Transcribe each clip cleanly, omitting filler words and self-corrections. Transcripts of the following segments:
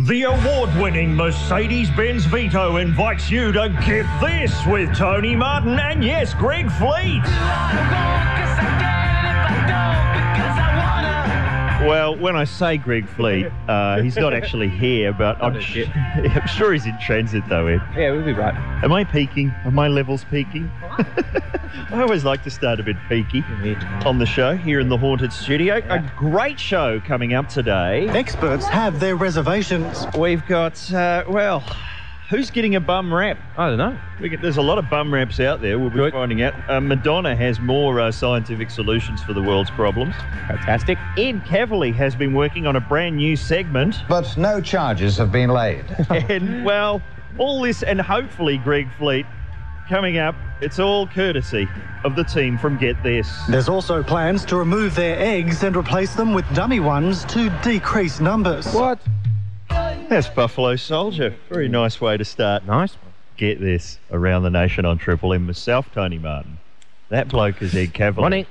The award-winning Mercedes Benz Vito invites you to Get This with Tony Martin and, yes, Greg Fleet. Well, when I say Greg Fleet, he's not actually here, but I'm sure he's in transit, though, Ed. Yeah, we'll be right. Am I peaking? Are my levels peaking? I always like to start a bit peaky on the show here in the Haunted Studio. Yeah. A great show coming up today. Experts have their reservations. We've got, well, who's getting a bum rap? I don't know. There's a lot of bum raps out there. We'll be finding out. Madonna has more scientific solutions for the world's problems. Fantastic. Ed Cavalli has been working on a brand new segment. But no charges have been laid. And, well, all this and hopefully Greg Fleet coming up. It's all courtesy of the team from Get This. There's also plans to remove their eggs and replace them with dummy ones to decrease numbers. What? That's Buffalo Soldier. Very nice way to start. Nice. Get This around the nation on Triple M. Myself, Tony Martin. That bloke is Ed Cavalli. Morning.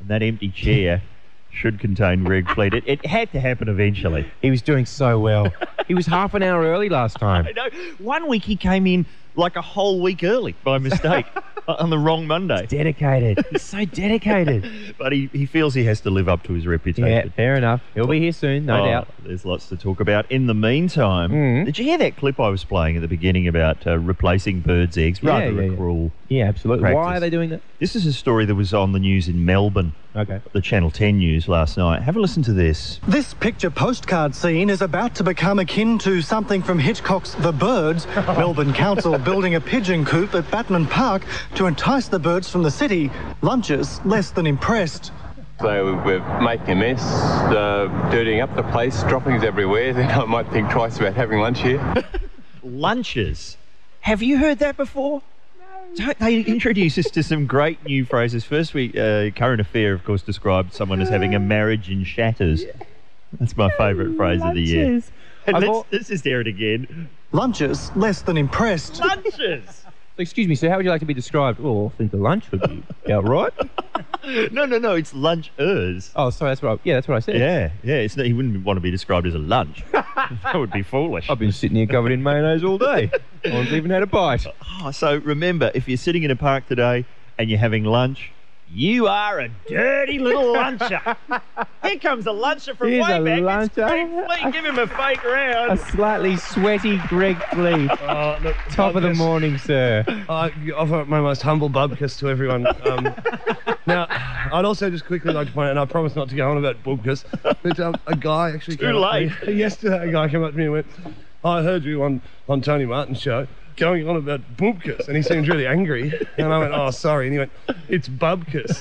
And that empty chair should contain Greg Fleet. It had to happen eventually. He was doing so well. He was half an hour early last time. I know. 1 week he came in like a whole week early by mistake on the wrong Monday. He's dedicated. He's so dedicated. But he feels he has to live up to his reputation. Yeah, fair enough. He'll be here soon, no doubt. There's lots to talk about. In the meantime, did you hear that clip I was playing at the beginning about replacing birds' eggs? Rather a cruel Yeah, absolutely. Practice. Why are they doing that? This is a story that was on the news in Melbourne. Okay. The Channel 10 news last night. Have a listen to this. This picture postcard scene is about to become akin to something from Hitchcock's The Birds. Melbourne Council building a pigeon coop at Batman Park to entice the birds from the city. Lunchers less than impressed. So we're making a mess, dirtying up the place, droppings everywhere. Then I might think twice about having lunch here. Lunchers. Have you heard that before? Don't they introduce us to some great new phrases? First, Current Affair, of course, described someone as having a marriage in shatters. Yeah. That's my favourite phrase of the year. And let's just hear it again. Lunches, less than impressed. Lunches! Excuse me, sir, how would you like to be described? Oh, I think the lunch would be about right. No, it's lunchers. Oh, sorry, that's what I said. Yeah, he wouldn't want to be described as a lunch. That would be foolish. I've been sitting here covered in mayonnaise all day. I haven't even had a bite. Oh, so remember, if you're sitting in a park today and you're having lunch, you are a dirty little luncher. Here comes a luncher from way back. It's Greg Fleet. Give him a fake round. A slightly sweaty Greg Fleet. Oh, look, top of the morning, sir. I offer my most humble bub kiss to everyone. Now, I'd also just quickly like to point out, and I promise not to go on about bub kiss, but a guy actually came up to me yesterday. A guy came up to me and went, I heard you on Tony Martin's show going on about bubkas, and he seemed really angry, and I went, oh, sorry, and he went, it's bubkas.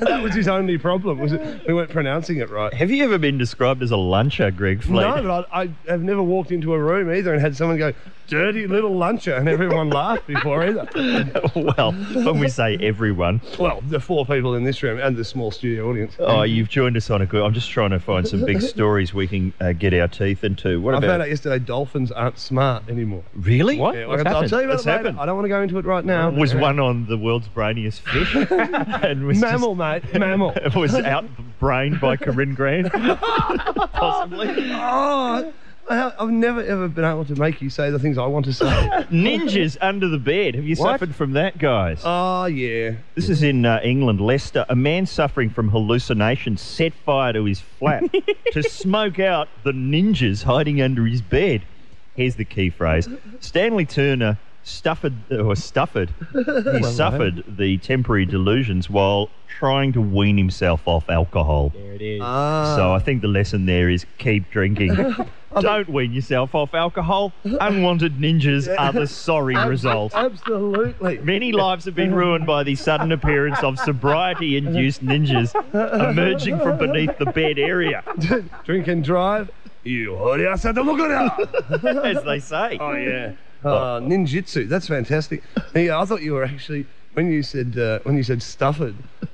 That was his only problem, was it, we weren't pronouncing it right. Have you ever been described as a luncher, Greg Fleet? No, but I have never walked into a room either and had someone go, dirty little luncher, and everyone laughed before either. Well, when we say everyone. Well, the four people in this room and the small studio audience. Oh, you've joined us on a good... I'm just trying to find some big stories we can get our teeth into. What about... I found out yesterday dolphins aren't smart anymore. Really? What? Yeah, like I'll tell you about it later. I don't want to go into it right now. Was one on the world's brainiest fish. And was mammal, just, mate. Mammal. Was outbrained by Corinne Grant. Possibly. Oh... I've never, ever been able to make you say the things I want to say. Ninjas under the bed. Have you suffered from that, guys? Oh, yeah. This is in England, Leicester. A man suffering from hallucinations set fire to his flat to smoke out the ninjas hiding under his bed. Here's the key phrase. Stanley Turner suffered the temporary delusions while trying to wean himself off alcohol. There it is. So I think the lesson there is keep drinking. Don't wean yourself off alcohol. Unwanted ninjas are the sorry result. Absolutely. Many lives have been ruined by the sudden appearance of sobriety-induced ninjas emerging from beneath the bed area. Drink and drive. You as they say. Oh, yeah. Ninjutsu. That's fantastic. I thought you were actually... When you said stuffed,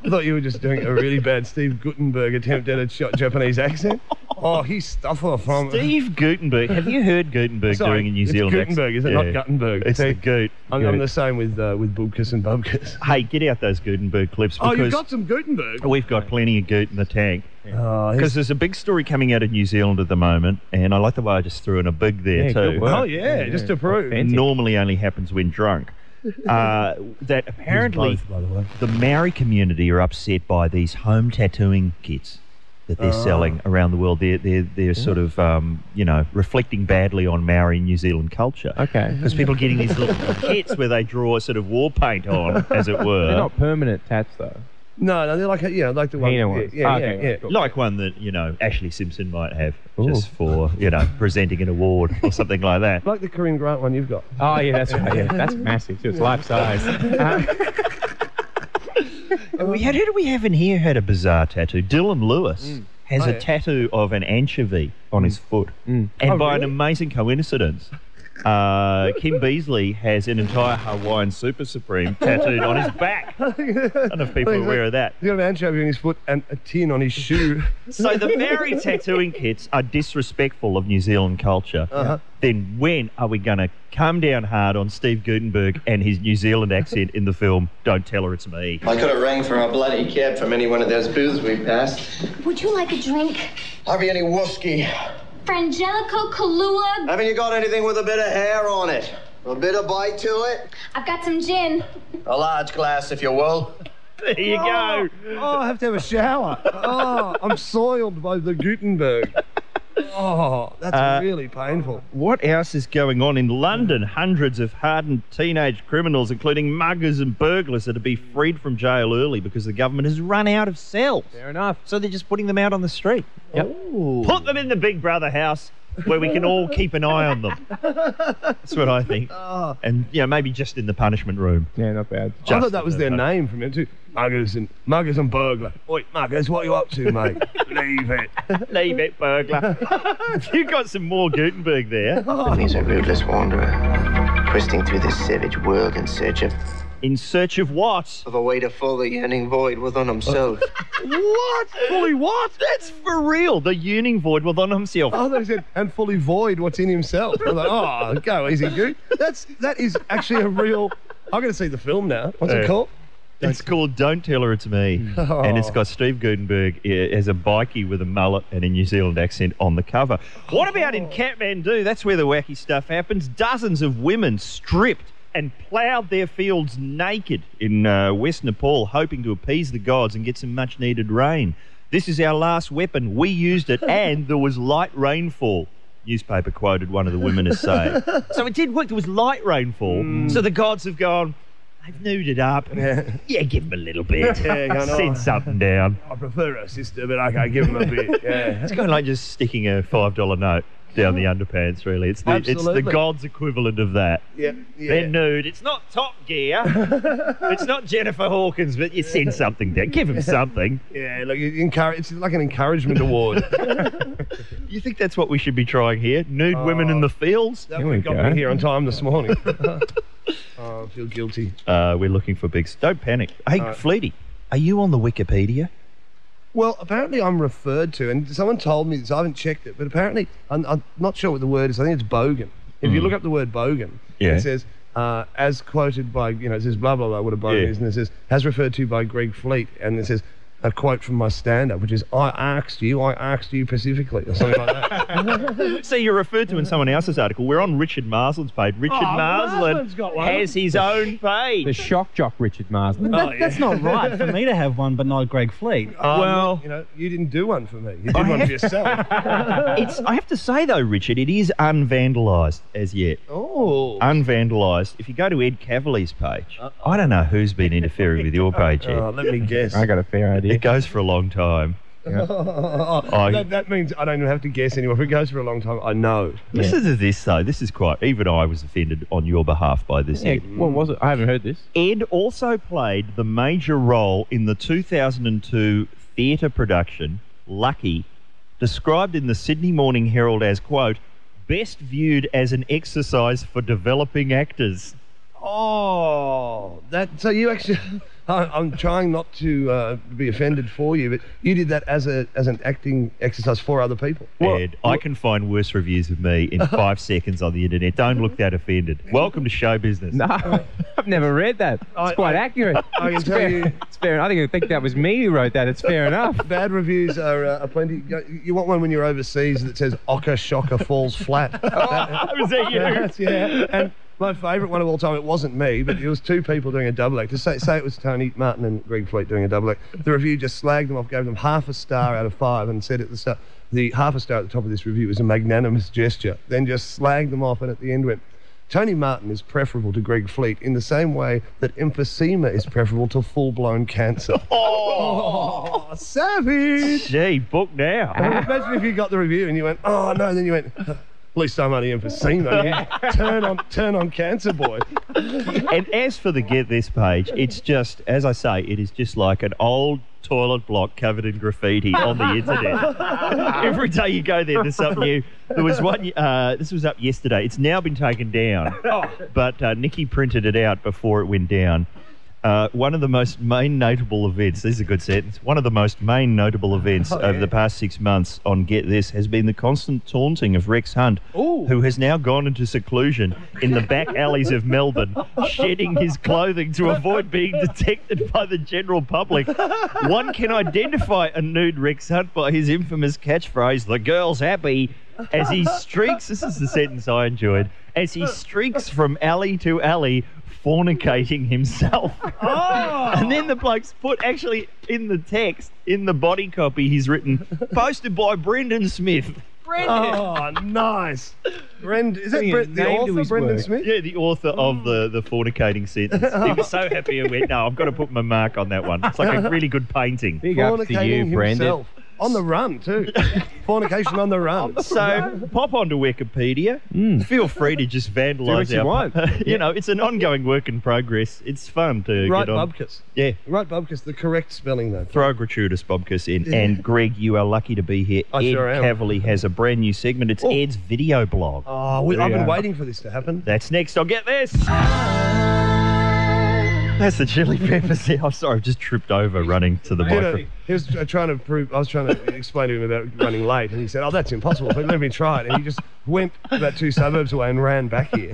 I thought you were just doing a really bad Steve Gutenberg attempt at a Japanese accent. Oh, he's Stuffer from... Steve Gutenberg. Have you heard Gutenberg doing in New Zealand? It's Gutenberg, is it? Yeah. Not Gutenberg. It's a Goot. I'm the same with Bubkus and Bubkus. Hey, get out those Gutenberg clips. Oh, you've got some Gutenberg? We've got plenty of Goot in the tank. Because there's a big story coming out of New Zealand at the moment, and I like the way I just threw in a big there too. Oh, yeah, just to prove. It normally only happens when drunk. That apparently both, by the Maori community are upset by these home tattooing kits that they're selling around the world. They're sort of, you know, reflecting badly on Maori New Zealand culture. Okay. Because people are getting these little kits where they draw sort of war paint on, as it were. They're not permanent tats, though. No, they're like, you know, like the one. Yeah. Like one that, you know, Ashlee Simpson might have just for, you know, presenting an award or something like that. Like the Corinne Grant one you've got. Oh, yeah, that's right. Yeah, that's massive. It's life size. Who do we have in here had a bizarre tattoo? Dylan Lewis has a tattoo of an anchovy on his foot. And by an amazing coincidence, Kim Beazley has an entire Hawaiian Super Supreme tattooed on his back. I don't know if people are aware of that. He's got an anchovy on his foot and a tin on his shoe. So the Maori tattooing kits are disrespectful of New Zealand culture. Then when are we going to come down hard on Steve Gutenberg and his New Zealand accent in the film Don't Tell Her It's Me? I could have rang for a bloody cab from any one of those booths we passed. Would you like a drink? Hardly any whiskey. Frangelico Kahlua. Haven't you got anything with a bit of hair on it? A bit of bite to it? I've got some gin. A large glass, if you will. There you go. Oh, I have to have a shower. Oh, I'm soiled by the Gutenberg. Oh, that's really painful. What else is going on in London? Hundreds of hardened teenage criminals, including muggers and burglars, are to be freed from jail early because the government has run out of cells. Fair enough. So they're just putting them out on the street. Yep. Put them in the Big Brother house where we can all keep an eye on them. That's what I think. And, you know, maybe just in the punishment room. Yeah, not bad. Just I thought that was their name from it too. Muggers and burglar. Oi, muggers, what are you up to, mate? Leave it. Leave it, burglar. You've got some more Gutenberg there. He's a rootless wanderer, twisting through this savage world in search of... In search of what? Of a way to fill the yearning void within himself. What? Fully what? That's for real. The yearning void within himself. Oh, they said, and fully void what's in himself. I was like, oh, go easy, Goot. That is actually a real... I'm going to see the film now. What's it called? It's called Don't Tell Her It's Me. Oh. And it's got Steve Gutenberg as a bikie with a mullet and a New Zealand accent on the cover. What about in Kathmandu? That's where the wacky stuff happens. Dozens of women stripped and ploughed their fields naked in West Nepal, hoping to appease the gods and get some much-needed rain. This is our last weapon. We used it, and there was light rainfall. Newspaper quoted one of the women as saying. So it did work. There was light rainfall. So the gods have gone... I've nuded up. Yeah, give him a little bit. Sit something down. I prefer a sister, but okay, give him a bit. Yeah. It's kind of like just sticking a $5 note down the underpants, really. It's the God's equivalent of that. Yeah. They're nude. It's not Top Gear. It's not Jennifer Hawkins, but you send something down. Give him something. Yeah, look, it's like an encouragement award. You think that's what we should be trying here? Nude women in the fields? That we got me here on time this morning. I feel guilty. We're looking for big... Don't panic. Hey, Fleety, are you on the Wikipedia? Well, apparently I'm referred to, and someone told me this. I haven't checked it, but apparently... I'm not sure what the word is. I think it's bogan. If you look up the word bogan, it says, as quoted by... You know, it says blah, blah, blah, what a bogan is, and it says, as referred to by Greg Fleet, and it says... A quote from my stand-up, which is, I asked you specifically, or something like that. So you're referred to in someone else's article. We're on Richard Marsland's page. Richard Marsland has his own page. The shock jock Richard Marsland. That's not right for me to have one, but not Greg Fleet. Well, you know, you didn't do one for me. You did one for yourself. I have to say, though, Richard, it is unvandalised as yet. Oh. Unvandalised. If you go to Ed Cavalli's page, I don't know who's been interfering with your page, Ed. Let me guess. I got a fair idea. It goes for a long time. Yeah. That means I don't even have to guess anymore. If it goes for a long time, I know. Yeah. Listen to this, though. This is quite... Even I was offended on your behalf by this. Yeah, what was it? I haven't heard this. Ed also played the major role in the 2002 theatre production, Lucky, described in the Sydney Morning Herald as, quote, best viewed as an exercise for developing actors. Oh, that... So you actually... I'm trying not to be offended for you, but you did that as an acting exercise for other people. Ed, I can find worse reviews of me in 5 seconds on the internet. Don't look that offended. Welcome to show business. No, I've never read that. It's quite accurate. I can tell you. It's fair. I think that was me who wrote that. It's fair enough. Bad reviews are plenty. You want one when you're overseas that says Ocker Shocker falls flat. Oh, was that you? Yeah. And my favourite one of all time, it wasn't me, but it was two people doing a double act. To say it was Tony Martin and Greg Fleet doing a double act. The review just slagged them off, gave them half a star out of 5 and said at the start, the half a star at the top of this review was a magnanimous gesture. Then just slagged them off and at the end went, Tony Martin is preferable to Greg Fleet in the same way that emphysema is preferable to full-blown cancer. Oh, savage! Gee, book now. Imagine if you got the review and you went, oh no, then you went... At least I'm only emphysema. Yeah. Turn on cancer, boy. And as for the Get This page, it's just, as I say, it is just like an old toilet block covered in graffiti on the internet. Every day you go there, there's something new. There was one, this was up yesterday. It's now been taken down, but Nikki printed it out before it went down. One of the most main notable events, this is a good sentence, one of the most main notable events over the past 6 months on Get This has been the constant taunting of Rex Hunt, who has now gone into seclusion in the back alleys of Melbourne, shedding his clothing to avoid being detected by the general public. One can identify a nude Rex Hunt by his infamous catchphrase, "The girl's happy," as he streaks, this is the sentence I enjoyed, as he streaks from alley to alley, fornicating himself. Oh. And then the bloke's put, actually, in the text, in the body copy, he's written, posted by Brendan Smith. Brendan! Oh, nice. Brendan, is that the author, Brendan Smith? Yeah, the author of the fornicating sentence. He was so happy and went, no, I've got to put my mark on that one. It's like a really good painting. Big up to you, Brendan. On the run, too. Fornication on the run. So, pop onto Wikipedia. Feel free to just vandalise you know, it's an ongoing work in progress. It's fun to get on. Right, Bubkus. Yeah. Right, Bubkus, the correct spelling, though. Throw a gratuitous Bubkus in. Yeah. And, Greg, you are lucky to be here. I sure am. Ed Cavalli has a brand new segment. It's Ed's video blog. Oh, I've been waiting for this to happen. That's next. I'll get this. That's the Chili Peppers. I'm sorry, I've just tripped over running to the microphone. He was trying to prove, I was trying to explain to him about running late, and he said, oh, that's impossible, but let me try it. And he just went about 2 suburbs away and ran back here.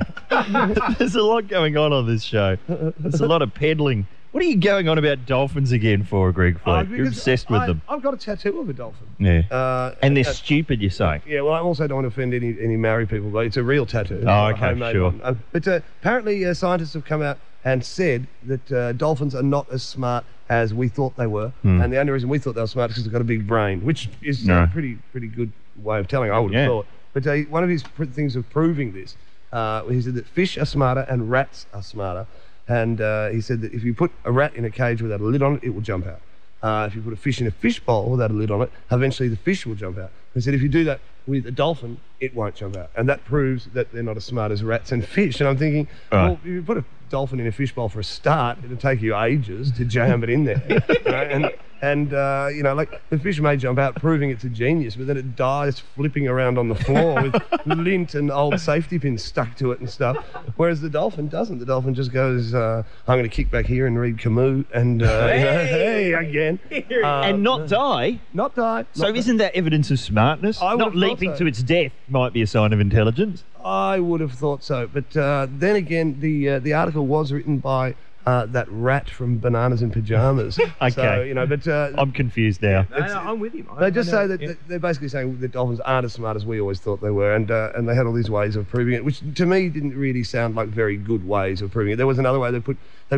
There's a lot going on this show. There's a lot of peddling. What are you going on about dolphins again for, Greg Fleet? You're obsessed with them. I've got a tattoo of a dolphin. Yeah. And they're stupid, you say? Yeah, well, I also don't want to offend any Maori people, but it's a real tattoo. Oh, okay, sure. But apparently scientists have come out and said that dolphins are not as smart as we thought they were. And the only reason we thought they were smart is because they've got a big brain, which is a pretty good way of telling, I would have thought. But one of his things of proving this, he said that fish are smarter and rats are smarter. And he said that if you put a rat in a cage without a lid on it, it will jump out. If you put a fish in a fish bowl without a lid on it, eventually the fish will jump out. He said if you do that with a dolphin, it won't jump out. And that proves that they're not as smart as rats and fish. And I'm thinking, well, if you put a dolphin in a fishbowl for a start, it'll take you ages to jam it in there. Right? And you know, like, the fish may jump out proving it's a genius, but then it dies flipping around on the floor with lint and old safety pins stuck to it and stuff. Whereas the dolphin doesn't. The dolphin just goes, I'm going to kick back here and read Camus and, hey again. And not die. Not die. So isn't that evidence of smartness? Not leaping to its death might be a sign of intelligence. I would have thought so. But then again, the article was written by that rat from Bananas in Pyjamas. Okay. So, you know, but, I'm confused now. No, I'm with you. They just say that they're basically saying that dolphins aren't as smart as we always thought they were, and they had all these ways of proving it, which to me didn't really sound like very good ways of proving it. There was another way. They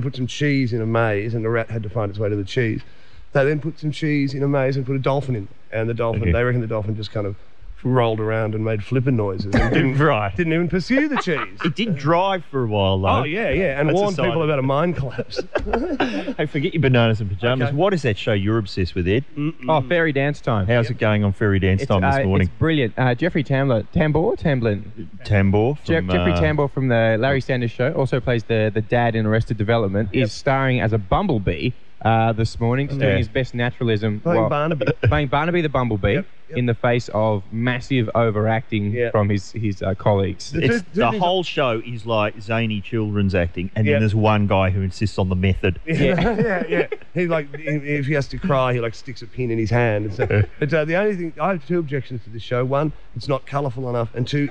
put some cheese in a maze, and the rat had to find its way to the cheese. They then put some cheese in a maze and put a dolphin in, and the dolphin, they reckon the dolphin just kind of rolled around and made flippin' noises and didn't even pursue the cheese. It did drive for a while, though. Oh, yeah, and warned people about a mine collapse. Hey, forget your Bananas and Pyjamas. Okay. What is that show you're obsessed with, Ed? Fairy Dance Time. How's it going on Fairy Dance Time this morning? It's brilliant. Jeffrey Tambor from... Jeffrey Tambor from the Larry Sanders Show, also plays the dad in Arrested Development, is starring as a bumblebee this morning, just doing his best naturalism. Playing Barnaby. Playing Barnaby the Bumblebee in the face of massive overacting from his colleagues. The whole show is like zany children's acting, and then there's one guy who insists on the method. He like, if he has to cry, he like sticks a pin in his hand. And so, but the only thing, I have two objections to this show. One, it's not colourful enough, and two,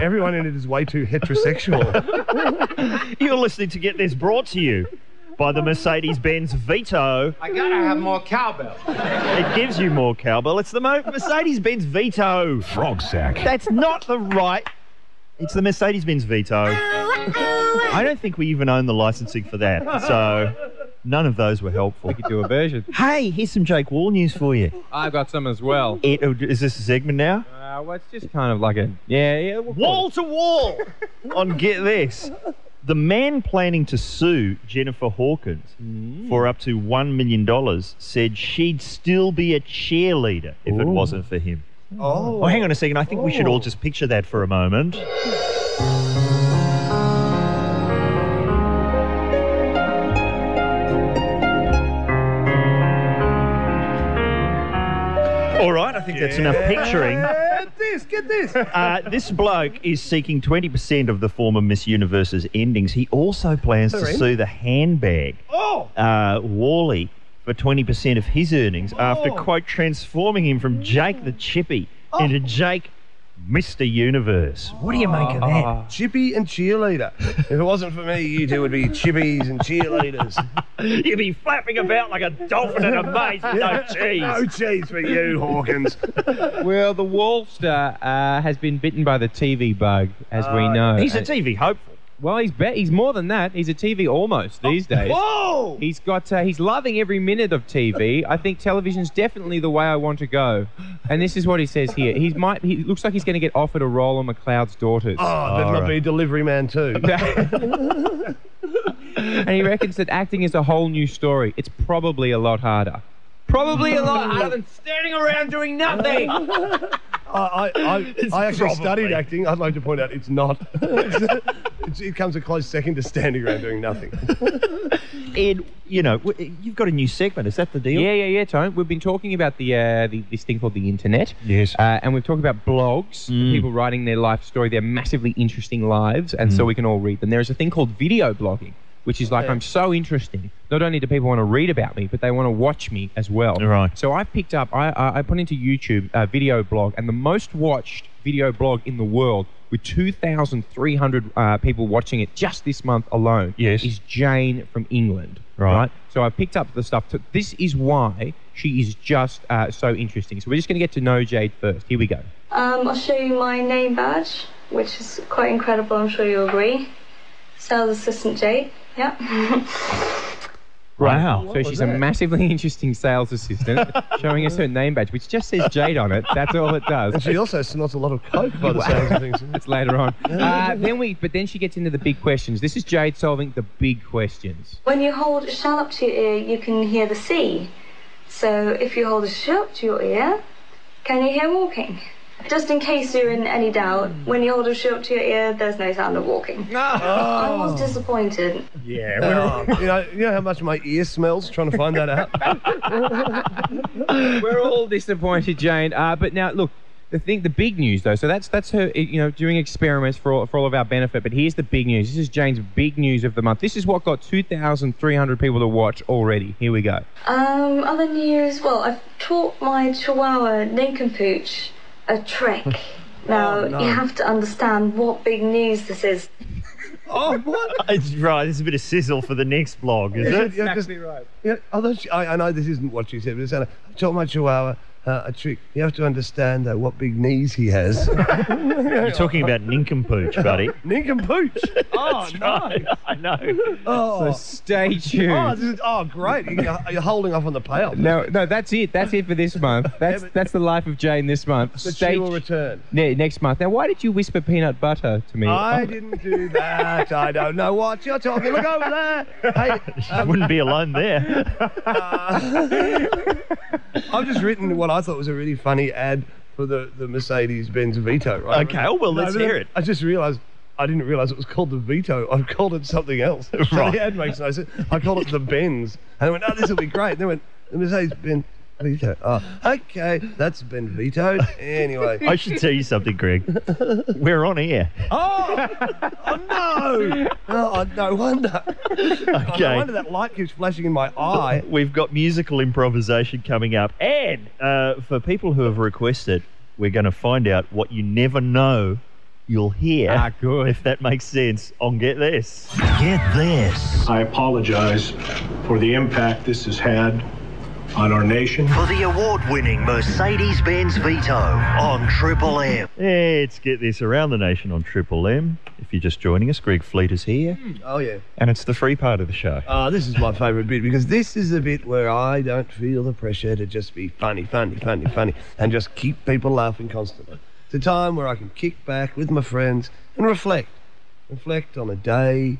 everyone in it is way too heterosexual. You're listening to Get This, brought to you by the Mercedes Benz Vito. I gotta have more cowbell. It gives you more cowbell. It's the Mercedes Benz Vito. Frog sack. That's not the right. It's the Mercedes Benz Vito. I don't think we even own the licensing for that, so none of those were helpful. We could do a version. Hey, here's some Jake Wall news for you. I've got some as well. Is this a segment now? Well, it's just kind of like a wall to wall on Get This. The man planning to sue Jennifer Hawkins for up to $1 million said she'd still be a cheerleader if it wasn't for him. Oh, hang on a second. I think we should all just picture that for a moment. All right, I think that's enough picturing. Get this. This bloke is seeking 20% of the former Miss Universe's endings. He also plans to sue the handbag, Wally, for 20% of his earnings after, quote, transforming him from Jake the Chippy into Jake Mr. Universe. What do you make of that? Chippy and cheerleader. If it wasn't for me, you two would be chippies and cheerleaders. You'd be flapping about like a dolphin in a maze with no cheese. No cheese for you, Hawkins. Well, the wall star has been bitten by the TV bug, as we know. He's a TV hopeful. Well, he's more than that. He's a TV almost these days. Whoa! He's got. He's loving every minute of TV. I think television's definitely the way I want to go. And this is what he says here. He looks like he's going to get offered a role on McLeod's Daughters. Oh, that might be Delivery Man too. And he reckons that acting is a whole new story. It's probably a lot harder. Probably a lot harder than standing around doing nothing. I actually studied acting. I'd like to point out it's not. It comes a close second to standing around doing nothing. Ed, you know, you've got a new segment. Is that the deal? Yeah, Tone. We've been talking about this thing called the internet. Yes. And we've talked about blogs, people writing their life story, their massively interesting lives, and so we can all read them. There is a thing called video blogging, which is like, I'm so interesting. Not only do people want to read about me, but they want to watch me as well. Right. So I picked up, I put into YouTube a video blog, and the most watched video blog in the world, with 2,300 people watching it just this month alone, is Jane from England. Right. So I picked up the stuff. This is why she is just so interesting. So we're just going to get to know Jade first. Here we go. I'll show you my name badge, which is quite incredible. I'm sure you'll agree. Sales assistant Jade. Yep. Wow. So she's a massively interesting sales assistant showing us her name badge, which just says Jade on it. That's all it does. And she also snorts a lot of coke by the sounds of things. That's later on. Then she gets into the big questions. This is Jade solving the big questions. When you hold a shell up to your ear, you can hear the sea. So if you hold a shell up to your ear, can you hear walking? Just in case you're in any doubt, when you hold a shoe up to your ear, there's no sound of walking. Oh. I was disappointed. Yeah, you know how much my ear smells trying to find that out? We're all disappointed, Jane. But now, look, the big news, though, so that's her, you know, doing experiments for all of our benefit, but here's the big news. This is Jane's big news of the month. This is what got 2,300 people to watch already. Here we go. Other news, well, I've taught my chihuahua, Nincompooch, a trick. Now, you have to understand what big news this is. Oh, what? It's right, there's a bit of sizzle for the next blog, isn't it? You're exactly right. You know, although I know this isn't what she said, but it's I told my chihuahua a trick. You have to understand, though, what big knees he has. You're talking about Nincompooch, buddy. Nincompooch? Oh, no. Right. I know. Oh. So stay tuned. Oh, great. You're holding off on the payoff. No, that's it. That's it for this month. That's the life of Jane this month. But she will return. Next month. Now, why did you whisper peanut butter to me? I didn't do that. I don't know what you're talking. Look over there. Hey, I wouldn't be alone there. I've just written what I thought was a really funny ad for the Mercedes-Benz Vito, right? Okay, well, let's hear it. I just realised I didn't realise it was called the Vito. I've called it something else. Right. So the ad makes no sense. I called it the Benz. And I went, oh, this will be great. And they went, the Mercedes Benz Vito. Oh, okay, that's been vetoed. Anyway. I should tell you something, Greg. We're on air. Oh no! Oh, no wonder. Okay. Oh, no wonder that light keeps flashing in my eye. We've got musical improvisation coming up. And for people who have requested, we're going to find out what you never know you'll hear. Ah, good. If that makes sense, on Get This. Get This. I apologise for the impact this has had on our nation. For the award-winning Mercedes Benz Vito on Triple M. It's Get This around the nation on Triple M. If you're just joining us, Greg Fleet is here. Oh, yeah. And it's the free part of the show. This is my favourite bit, because this is the bit where I don't feel the pressure to just be funny, and just keep people laughing constantly. It's a time where I can kick back with my friends and reflect. Reflect on a day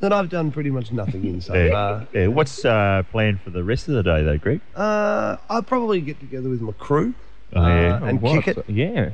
that I've done pretty much nothing in so far. Yeah. What's planned for the rest of the day, though, Greg? I'll probably get together with my crew and kick it. Yeah.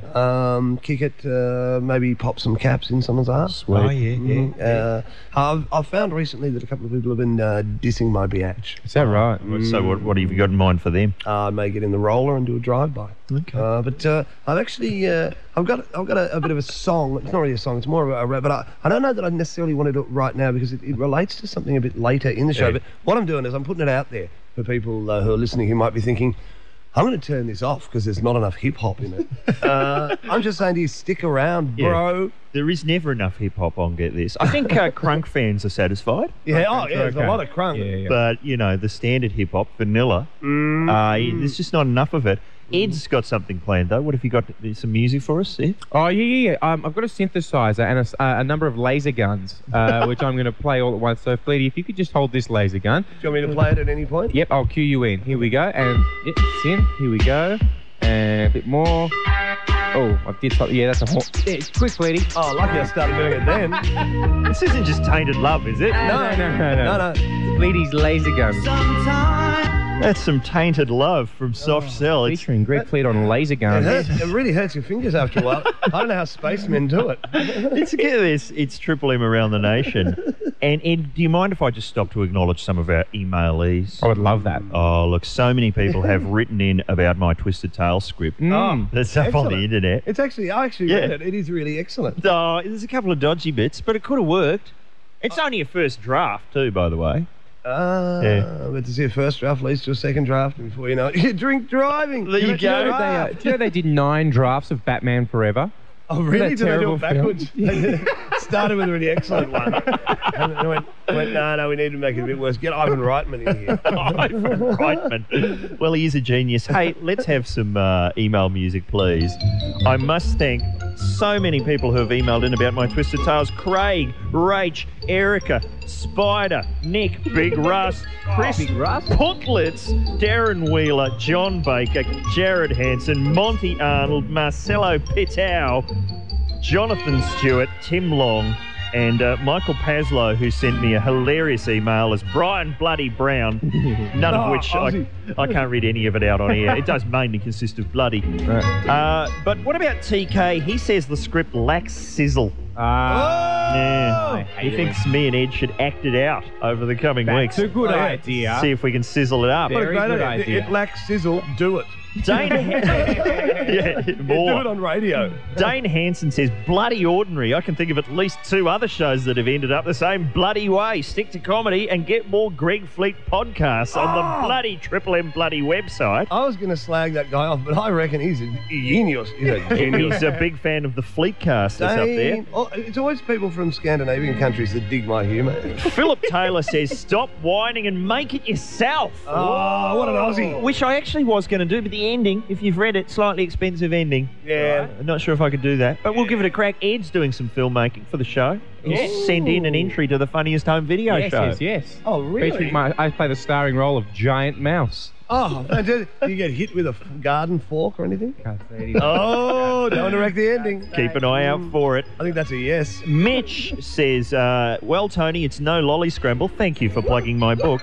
Maybe pop some caps in someone's ass. Sweet. Oh, yeah. I've found recently that a couple of people have been dissing my biatch. Is that right? So what have you got in mind for them? I may get in the roller and do a drive-by. Okay. But I've actually I've got a bit of a song. It's not really a song. It's more of a rap. But I don't know that I necessarily want to do it right now, because it relates to something a bit later in the show. Yeah. But what I'm doing is I'm putting it out there for people who are listening, who might be thinking, I'm going to turn this off because there's not enough hip-hop in it. I'm just saying to you, stick around, bro. Yeah. There is never enough hip-hop on Get This. I think crunk fans are satisfied. Yeah, there's a lot of crunk. Yeah. But, you know, the standard hip-hop, vanilla, there's just not enough of it. Ed's got something planned, though. What have you got? Some music for us, Ed? Oh, yeah. I've got a synthesizer and a number of laser guns, which I'm going to play all at once. So, Fleety, if you could just hold this laser gun. Do you want me to play it at any point? Yep, I'll cue you in. Here we go. And it's in. Here we go. And a bit more. Oh, I did something. Yeah, that's a horn. Yeah, it's quick, Fleety. Oh, lucky I started doing it then. This isn't just Tainted Love, is it? No. Fleety's laser gun. Sometimes. That's some Tainted Love from Soft Cell. Featuring Greg Fleet on laser guns. It really hurts your fingers after a while. I don't know how spacemen do it. It's Triple M around the nation. And Ed, do you mind if I just stop to acknowledge some of our emailees? I would love that. Oh, look, so many people have written in about my Twisted Tales script. That's up on the internet. It's actually, I read it. It is really excellent. Oh, there's a couple of dodgy bits, but it could have worked. It's only a first draft too, by the way. But to see a first draft leads to a second draft, and before you know it, you drink driving. There you go. Do you know they did 9 drafts of Batman Forever? Oh, really? Did they do it backwards? Started with a really excellent one. And they went, no, we need to make it a bit worse. Get Ivan Reitman in here. Ivan Reitman. Well, he is a genius. Hey, let's have some email music, please. I must thank so many people who have emailed in about my Twisted Tales. Craig, Rach, Erica, Spider, Nick, Big Russ, Chris, Puntlets, Darren Wheeler, John Baker, Jared Hanson, Monty Arnold, Marcelo Pitao, Jonathan Stewart, Tim Long, and Michael Paslow, who sent me a hilarious email as Brian Bloody Brown, none of which I can't read any of it out on air. It does mainly consist of bloody. But what about TK? He says the script lacks sizzle. He thinks me and Ed should act it out over the coming weeks. That's a good idea. See if we can sizzle it up. What a great idea. It lacks sizzle. Do it. Dane do it on radio. Dane Hanson says, bloody ordinary. I can think of at least 2 other shows that have ended up the same bloody way. Stick to comedy and get more Greg Fleet podcasts on the bloody Triple M bloody website. I was going to slag that guy off, but I reckon he's a genius. He's a big fan of the Fleetcast that's up there. Oh, it's always people from Scandinavian countries that dig my humour. Philip Taylor says, stop whining and make it yourself. Oh, what an Aussie. Which I actually was going to do, but the ending, if you've read it, slightly expensive ending. Yeah. Right? I'm not sure if I could do that, but we'll give it a crack. Ed's doing some filmmaking for the show. He'll send in an entry to the funniest home video show. Yes. Oh, really? I play the starring role of Giant Mouse. Oh, do you get hit with a garden fork or anything? Can't say anything. Oh, don't direct the ending. Keep an eye out for it. I think that's a yes. Mitch says, well, Tony, it's no lolly scramble. Thank you for plugging my book.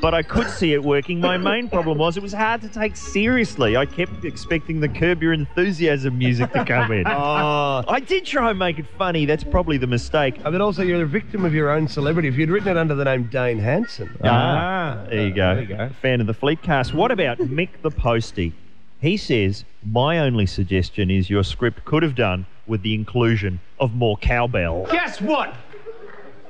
but I could see it working. My main problem was it was hard to take seriously. I kept expecting the Curb Your Enthusiasm music to come in. Oh, I did try and make it funny. That's probably the mistake. I mean, also, you're a victim of your own celebrity. If you'd written it under the name Dane Hanson. There you go. Fan of the Fleet cast. What about Mick the Postie? He says, my only suggestion is your script could have done with the inclusion of more cowbell. Guess what?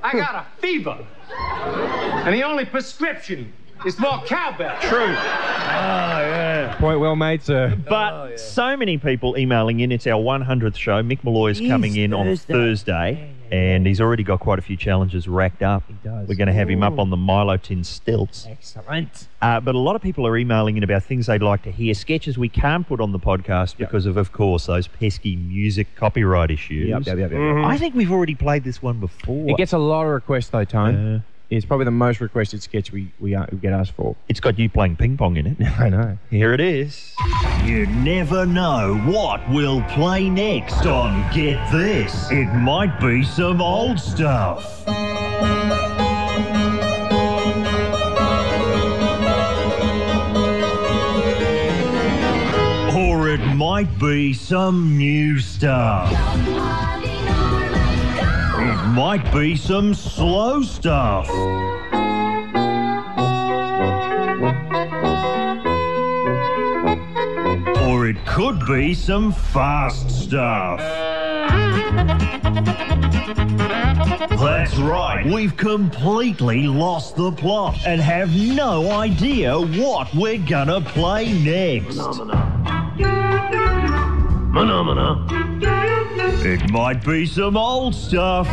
I got a fever. And the only prescription is more cowbell. True. Oh, yeah. Point well made, sir. But so many people emailing in. It's our 100th show. Mick Malloy's coming in on Thursday. And he's already got quite a few challenges racked up. He does. We're going to have him up on the Milo tin stilts. Excellent. But a lot of people are emailing in about things they'd like to hear. Sketches we can't put on the podcast because of course, those pesky music copyright issues. Yep. Mm-hmm. I think we've already played this one before. It gets a lot of requests, though, Tone. It's probably the most requested sketch we get asked for. It's got you playing ping pong in it. I know. Here it is. You never know what we'll play next on Get This. It might be some old stuff. Or it might be some new stuff. It might be some slow stuff. Or it could be some fast stuff. That's right, we've completely lost the plot and have no idea what we're gonna play next. Phenomena. It might be some old stuff.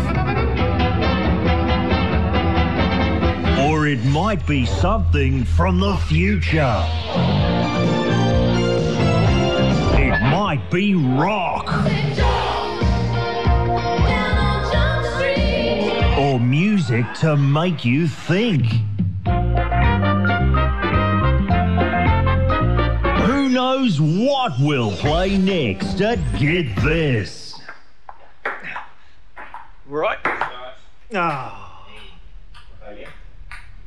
Or it might be something from the future. It might be rock. Or music to make you think. Who knows what we'll play next at Get This? Right. Oh.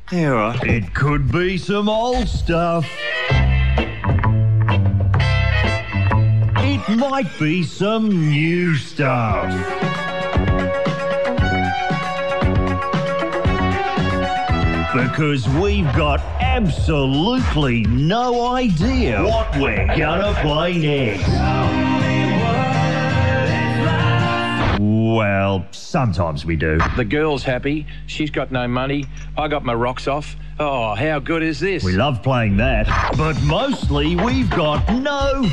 Yeah, right. It could be some old stuff. It might be some new stuff. Because we've got absolutely no idea what we're gonna play next. Well, sometimes we do. The girl's happy. She's got no money. I got my rocks off. Oh, how good is this? We love playing that. But mostly we've got no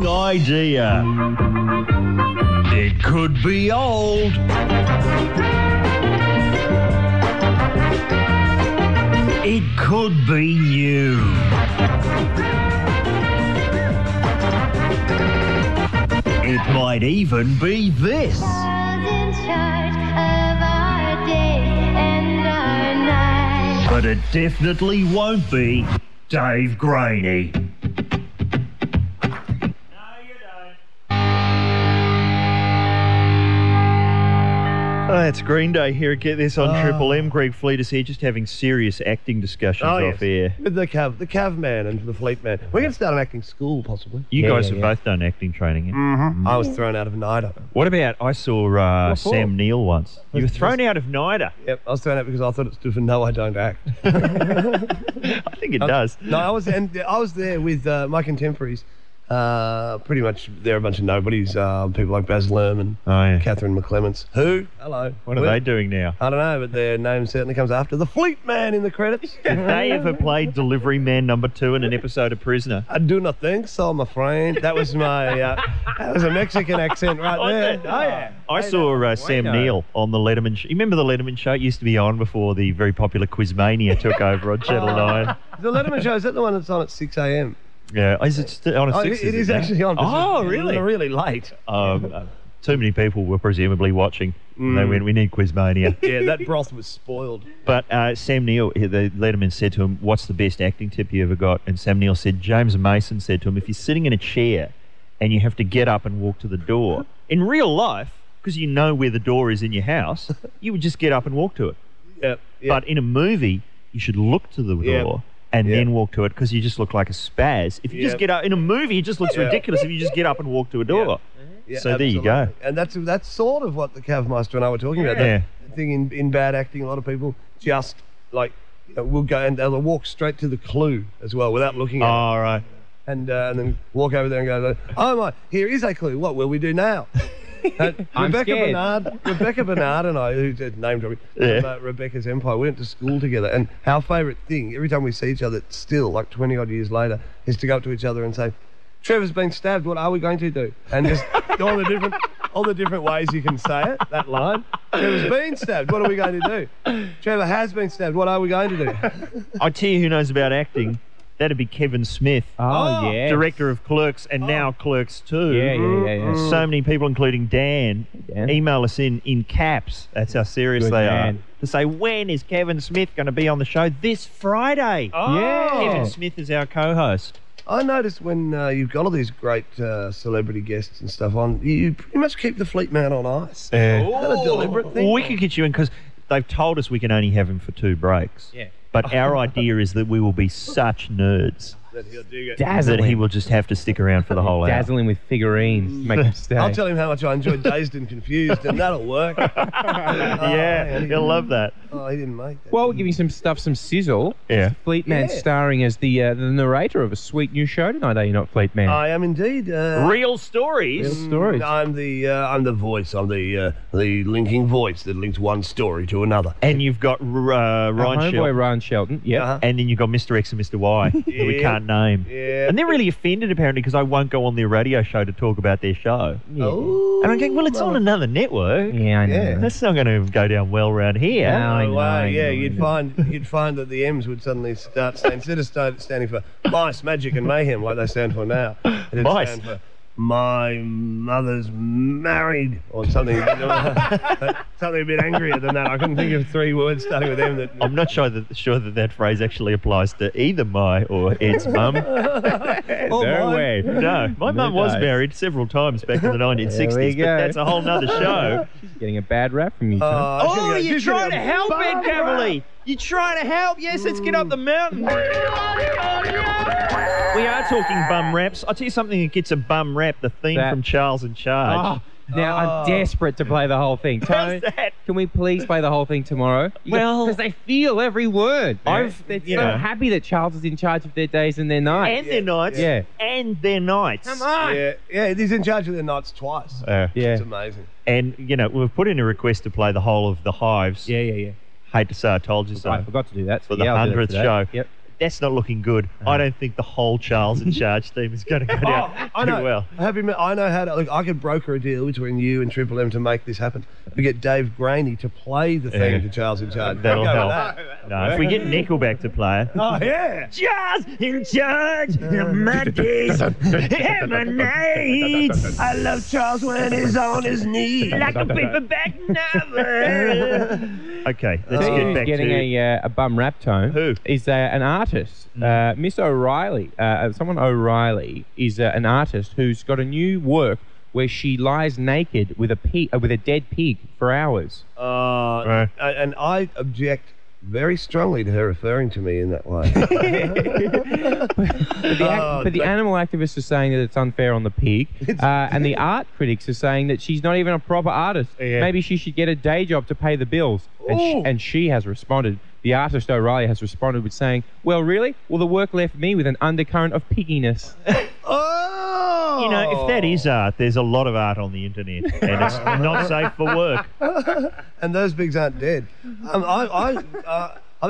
idea. It could be old. It could be new. It might even be this. God's in charge of our day and our night. But it definitely won't be Dave Graney. No, you don't. Oh, it's Green Day here at Get This on Triple M. Greg Fleet is here just having serious acting discussions off air. With the Cav Man and the Fleet Man. We're going to start an acting school, possibly. You guys have both done acting training. Yeah? Mm-hmm. I was thrown out of NIDA. What about, I saw Sam Neill once. You were thrown out of NIDA? Yep, I was thrown out because I thought it stood for No, I Don't Act. I think it does. No, I was there with my contemporaries. Pretty much, they're a bunch of nobodies. People like Baz Luhrmann, Catherine McClements. Who? Hello. What are they doing now? I don't know, but their name certainly comes after the Fleet Man in the credits. Did they ever play Delivery Man number 2 in an episode of Prisoner? I do not think so, my friend. That was my, that was a Mexican accent right there. I saw Sam Neill on the Letterman show. You remember the Letterman show? It used to be on before the very popular Quizmania took over on Channel 9. The Letterman show, is that the one that's on at 6 a.m? Yeah, is it still on at 6? It is actually on. Oh, really? Really late. Too many people were presumably watching. And they went, we need Quizmania. Yeah, that broth was spoiled. But Sam Neill, the Letterman said to him, what's the best acting tip you ever got? And Sam Neill said, James Mason said to him, if you're sitting in a chair and you have to get up and walk to the door, in real life, because you know where the door is in your house, you would just get up and walk to it. Yep. But in a movie, you should look to the door and then walk to it, because you just look like a spaz. If you just get up in a movie, it just looks ridiculous if you just get up and walk to a door. Yeah, so absolutely. There you go. And that's sort of what the Cavmaster and I were talking about. That thing in bad acting, a lot of people just like will go and they'll walk straight to the clue as well without looking at it. Oh, right. And then walk over there and go, oh my, here is a clue. What will we do now? Rebecca Bernard and I, who did name dropping, Rebecca's Empire, we went to school together, and our favourite thing, every time we see each other still, like 20 odd years later, is to go up to each other and say, Trevor's been stabbed, what are we going to do? And just all the different ways you can say it, that line. Trevor's been stabbed, what are we going to do? Trevor has been stabbed, what are we going to do? I tell you who knows about acting, that'd be Kevin Smith, director of Clerks and now Clerks 2. Yeah. So many people, including Dan, email us in caps. That's how serious they are. To say, when is Kevin Smith going to be on the show? This Friday. Oh. Yeah. Kevin Smith is our co-host. I noticed when you've got all these great celebrity guests and stuff on, you pretty much keep the Fleet Man on ice. Yeah. Is that a deliberate thing? Well, we could get you in because they've told us we can only have him for 2 breaks. Yeah. But our idea is that we will be such nerds that he'll do that he will just have to stick around for the whole hour. Dazzle him with figurines, make him stay. I'll tell him how much I enjoyed Dazed and Confused, and that'll work. He'll love that. Oh, he didn't make that. Well, we're giving some stuff, some sizzle. Yeah. Fleet Man starring as the narrator of a sweet new show tonight. Are you not, Fleet Man? I am indeed. Real Stories. Real Stories. I'm the voice. I'm the linking voice that links one story to another. And you've got Ryan Shelton. Yeah. Uh-huh. And then you've got Mr. X and Mr. Y that we can't name. Yeah. And they're really offended apparently because I won't go on their radio show to talk about their show. Yeah. Oh, and I'm going, well, it's on another network. Yeah, I know. Yeah. That's not going to go down well around here. No way. Yeah, you'd find that the M's would suddenly start saying, instead of standing for Mice, Magic and Mayhem like they stand for now, it'd stand for My Mother's Married or something. Something a bit angrier than that. I couldn't think of 3 words starting with M. I'm not sure that phrase actually applies to either my or Ed's mum. No way. No. My mum was married several times back in the 1960s, but that's a whole nother show. She's getting a bad rap from you. You try to help Ed Cavalli. You try to help. Yes, let's get up the mountain. We are talking bum raps. I'll tell you something that gets a bum rap, the theme from Charles in Charge. I'm desperate to play the whole thing. Tony, can we please play the whole thing tomorrow? Because they feel every word. They're so happy that Charles is in charge of their days and their nights. And their nights. Yeah. And their nights. Come on. Yeah, he's in charge of their nights twice. Yeah. It's amazing. And, we've put in a request to play the whole of The Hives. Yeah. Hate to say I told you so. I forgot to do that. For the 100th show. Yep. That's not looking good. I don't think the whole Charles in Charge team is going to go down too well. I know how to. Look, I could broker a deal between you and Triple M to make this happen. We get Dave Graney to play the theme to Charles in Charge. That'll help. If we get Nickelback to play it. Oh, yeah. Charles in Charge, the monkeys emanates. I love Charles when he's on his knees. Like a paperback novel. Okay, let's get back to... Getting a bum rap tone. Who? Is an artist. Miss O'Reilly, O'Reilly is an artist who's got a new work where she lies naked with a dead pig for hours. And I object very strongly to her referring to me in that way. but the animal activists are saying that it's unfair on the pig, and the art critics are saying that she's not even a proper artist. Yeah. Maybe she should get a day job to pay the bills. And she has responded. The artist O'Reilly has responded with saying, well, really? Well, the work left me with an undercurrent of pigginess. If that is art, there's a lot of art on the internet. And it's not safe for work. And those pigs aren't dead. I've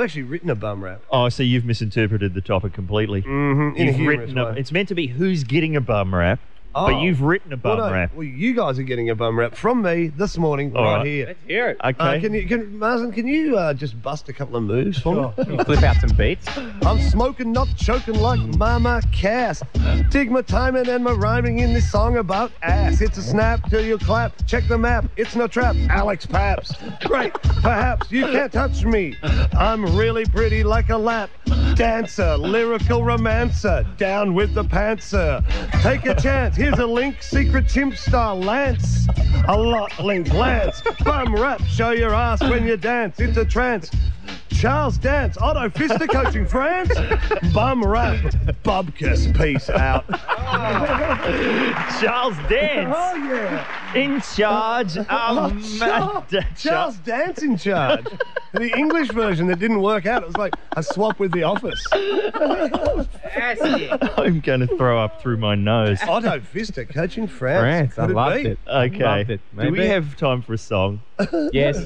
actually written a bum rap. Oh, so you've misinterpreted the topic completely. Mm-hmm. It's meant to be who's getting a bum rap. Oh, but you've written a bum rap. Well, you guys are getting a bum rap from me this morning right here. Let's hear it. Okay. Marsden, can you just bust a couple of moves for me? Sure. Flip out some beats. I'm smoking, not choking like Mama Cass. Dig my timing and my rhyming in this song about ass. It's a snap till you clap. Check the map. It's no trap. Alex Paps. Great. Perhaps you can't touch me. I'm really pretty like a lap dancer. Lyrical romancer. Down with the pantser. Take a chance. Here's a link, secret chimp star Lance. A lot link Lance. Bum rap, show your ass when you dance. It's a trance. Charles Dance, Otto Pfister coaching France, bum wrapped, bubkus, peace out. Oh. Charles Dance. Oh, yeah. In charge of... Charles Dance in charge. The English version that didn't work out, it was like a swap with The Office. I'm going to throw up through my nose. Otto Pfister coaching France. I loved it. Okay. Loved it. Do we have time for a song? Yes.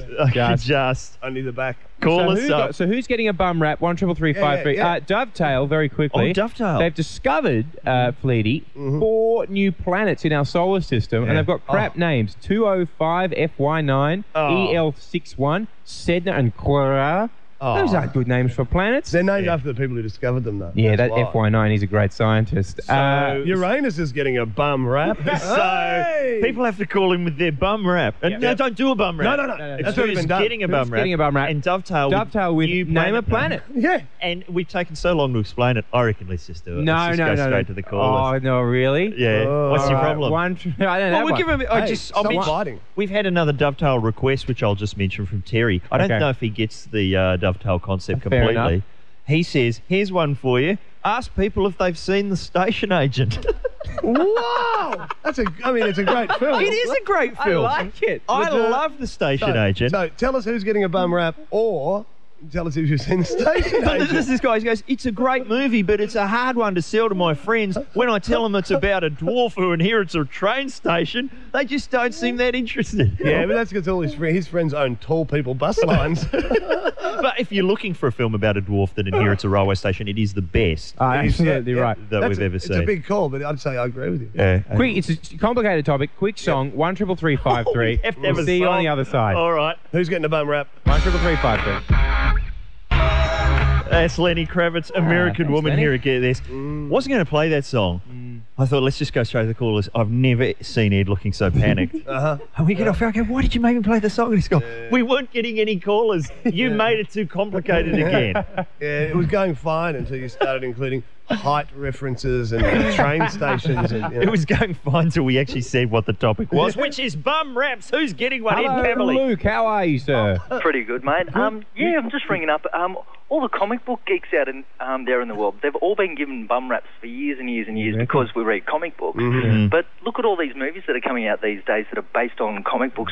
Just. Only the back. Call us up. So who's getting a bum rap? 13353. Dovetail, very quickly. Oh, Dovetail. They've discovered, Fleety, 4 new planets in our solar system, and they've got crap names. 205 FY9, EL61, Sedna and Quora. Oh. Those aren't good names for planets. They're named after the people who discovered them, though. Yeah, that's that FY9, he's a great scientist. So Uranus is getting a bum rap. So people have to call him with their bum rap. No, don't do a bum rap. No. It's who's getting a bum rap. Getting a bum rap. And dovetail with you name a planet. Yeah. And we've taken so long to explain it, I reckon let's just do it. Let's just go straight to the callers. Oh, no, really? Yeah. Oh, what's your problem? I don't know. We'll give him... We've had another dovetail request, which I'll just mention, from Terry. I don't know if he gets the dovetail concept completely. He says, here's one for you. Ask people if they've seen The Station Agent. Wow! It's a great film. It is a great film. I like it. I love The Station Agent. So tell us who's getting a bum rap, or tell us if you've seen The Station Agent. This guy goes, it's a great movie, but it's a hard one to sell to my friends. When I tell them it's about a dwarf who inherits a train station, they just don't seem that interested. Yeah, but that's because all his friends own tall people bus lines. But if you're looking for a film about a dwarf that inherits a railway station, it is the best. Absolutely right. That we've ever seen. It's a big call, but I'd say I agree with you. Yeah. It's a complicated topic. Quick song, 13353. We'll see you on the other side. All right. Who's getting a bum rap? 13353. That's Lenny Kravitz, American Woman, Lenny. Here at Get This. Wasn't going to play that song. I thought, let's just go straight to the callers. I've never seen Ed looking so panicked. And we get off. I go, why did you make me play the song? And he's gone, we weren't getting any callers. You made it too complicated again. It was going fine until you started including height references and train stations. And, It was going fine until we actually said what the topic was, which is bum raps. Who's getting one? Hello, Ed Cavalli. Luke, how are you, sir? Pretty good, mate. I'm just ringing up. All the comic book geeks out there in the world, they've all been given bum raps for years and years and years because we read comic books. But look at all these movies that are coming out these days that are based on comic books.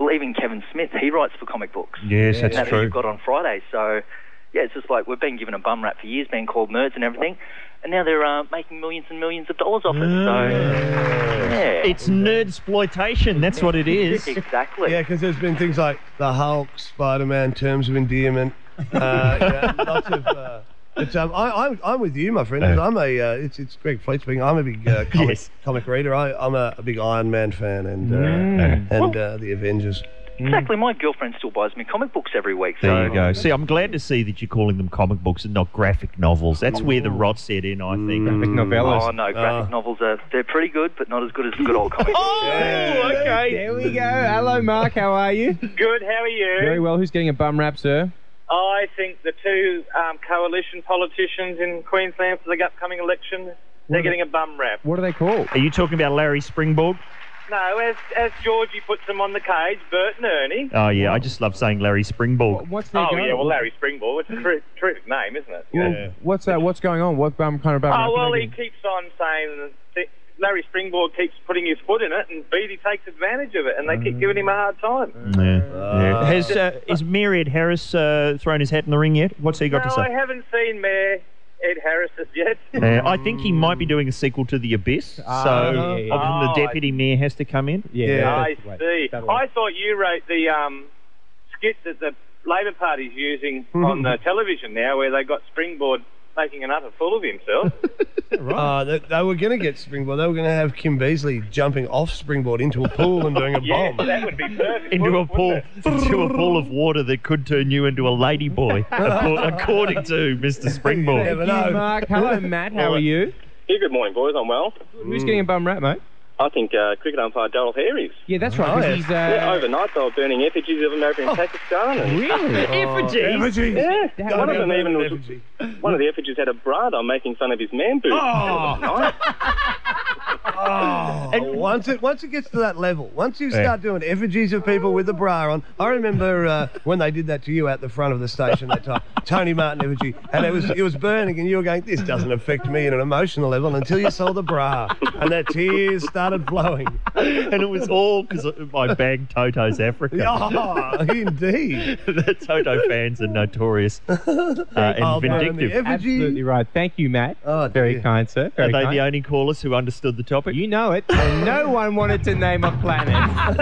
Even Kevin Smith, he writes for comic books. Yes, that's true. That's what you've got on Friday. So, yeah, it's just like we've been given a bum rap for years, being called nerds and everything. And now they're making millions and millions of dollars off it. It's nerdsploitation. That's what it is. Exactly. Yeah, because there's been things like The Hulk, Spider-Man, Terms of Endearment. Lots of... I'm with you, my friend. I'm a it's Greg Fleet speaking. I'm a big comic reader. I'm a big Iron Man fan and the Avengers. Exactly. My girlfriend still buys me comic books every week. So. There you go. See, I'm glad to see that you're calling them comic books and not graphic novels. That's where the rot set in, I think. Graphic novellas. Oh, no, graphic novels, they're pretty good, but not as good as the good old comic books. Okay. There we go. Hello, Mark. How are you? Good. How are you? Very well. Who's getting a bum rap, sir? I think the two coalition politicians in Queensland for the upcoming election, they're getting a bum rap. What are they called? Are you talking about Larry Springboard? No, as Georgie puts them on the cage, Bert and Ernie. Oh, yeah, I just love saying Larry Springboard. What's Larry Springboard. It's a terrific name, isn't it? Well, what's going on? What kind of bum rap? Oh, well, he keeps on saying... Larry Springboard keeps putting his foot in it, and Beattie takes advantage of it, and they keep giving him a hard time. Has Mayor Ed Harris thrown his hat in the ring yet? What's he got to say? I haven't seen Mayor Ed Harris as yet. I think he might be doing a sequel to The Abyss, the deputy mayor has to come in. I thought you wrote the skit that the Labor Party's using on the television now, where they got Springboard making an utter fool of himself. Right. They were going to get Springboard. They were going to have Kim Beazley jumping off Springboard into a pool and doing a bomb. That would be perfect. Into a pool of water that could turn you into a lady boy, according to Mr. Springboard. You never know. Thank you, Mark. Hello, Matt. How are you? Hey, good morning, boys. I'm well. Who's getting a bum rap, mate? I think cricket umpire Darryl Hare is. Yeah, that's right. Overnight they were burning effigies of him over in Pakistan. Really? Effigies? Yeah. One of the effigies had a brada making fun of his man boobs. Oh. Once it gets to that level, once you start doing effigies of people with a bra on, I remember when they did that to you out the front of the station that time, Tony Martin effigy, and it was burning, and you were going, this doesn't affect me in an emotional level until you saw the bra, and that tears started flowing, and it was all because I bagged Toto's Africa. Oh, indeed. The Toto fans are notorious and vindictive. Absolutely right. Thank you, Matt. Oh, very kind, sir. Very kind. Are they the only callers who understood the topic? You know it. No one wanted to name a planet. I'm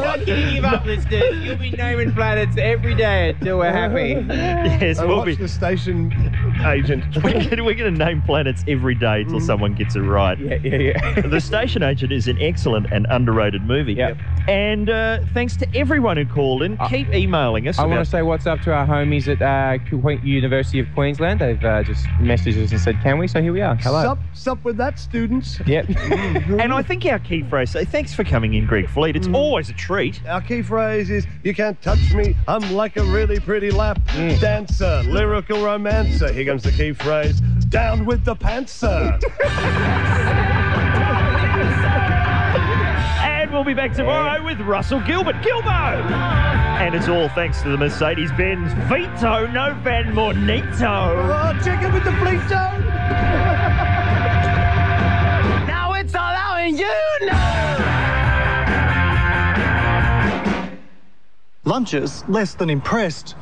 not giving you up, listeners. You'll be naming planets every day until we're happy. Yes, we'll be the station agent. We're going to name planets every day till someone gets it right. Yeah. The Station Agent is an excellent and underrated movie. Yep. And thanks to everyone who called in. Keep emailing us. I want to say what's up to our homies at University of Queensland. They've just messaged us and said, can we? So here we are. Hello. Sup with that, students. Yep. And I think our key phrase, thanks for coming in, Greg Fleet. It's always a treat. Our key phrase is, you can't touch me. I'm like a really pretty lap dancer, lyrical romancer. Here comes the key phrase, down with the pantser. And we'll be back tomorrow with Russell Gilbert. Gilbo! And it's all thanks to the Mercedes Benz Vito, no van Mornito. Oh, check it with the Fleeto. Now it's allowing you now. Lunches less than impressed.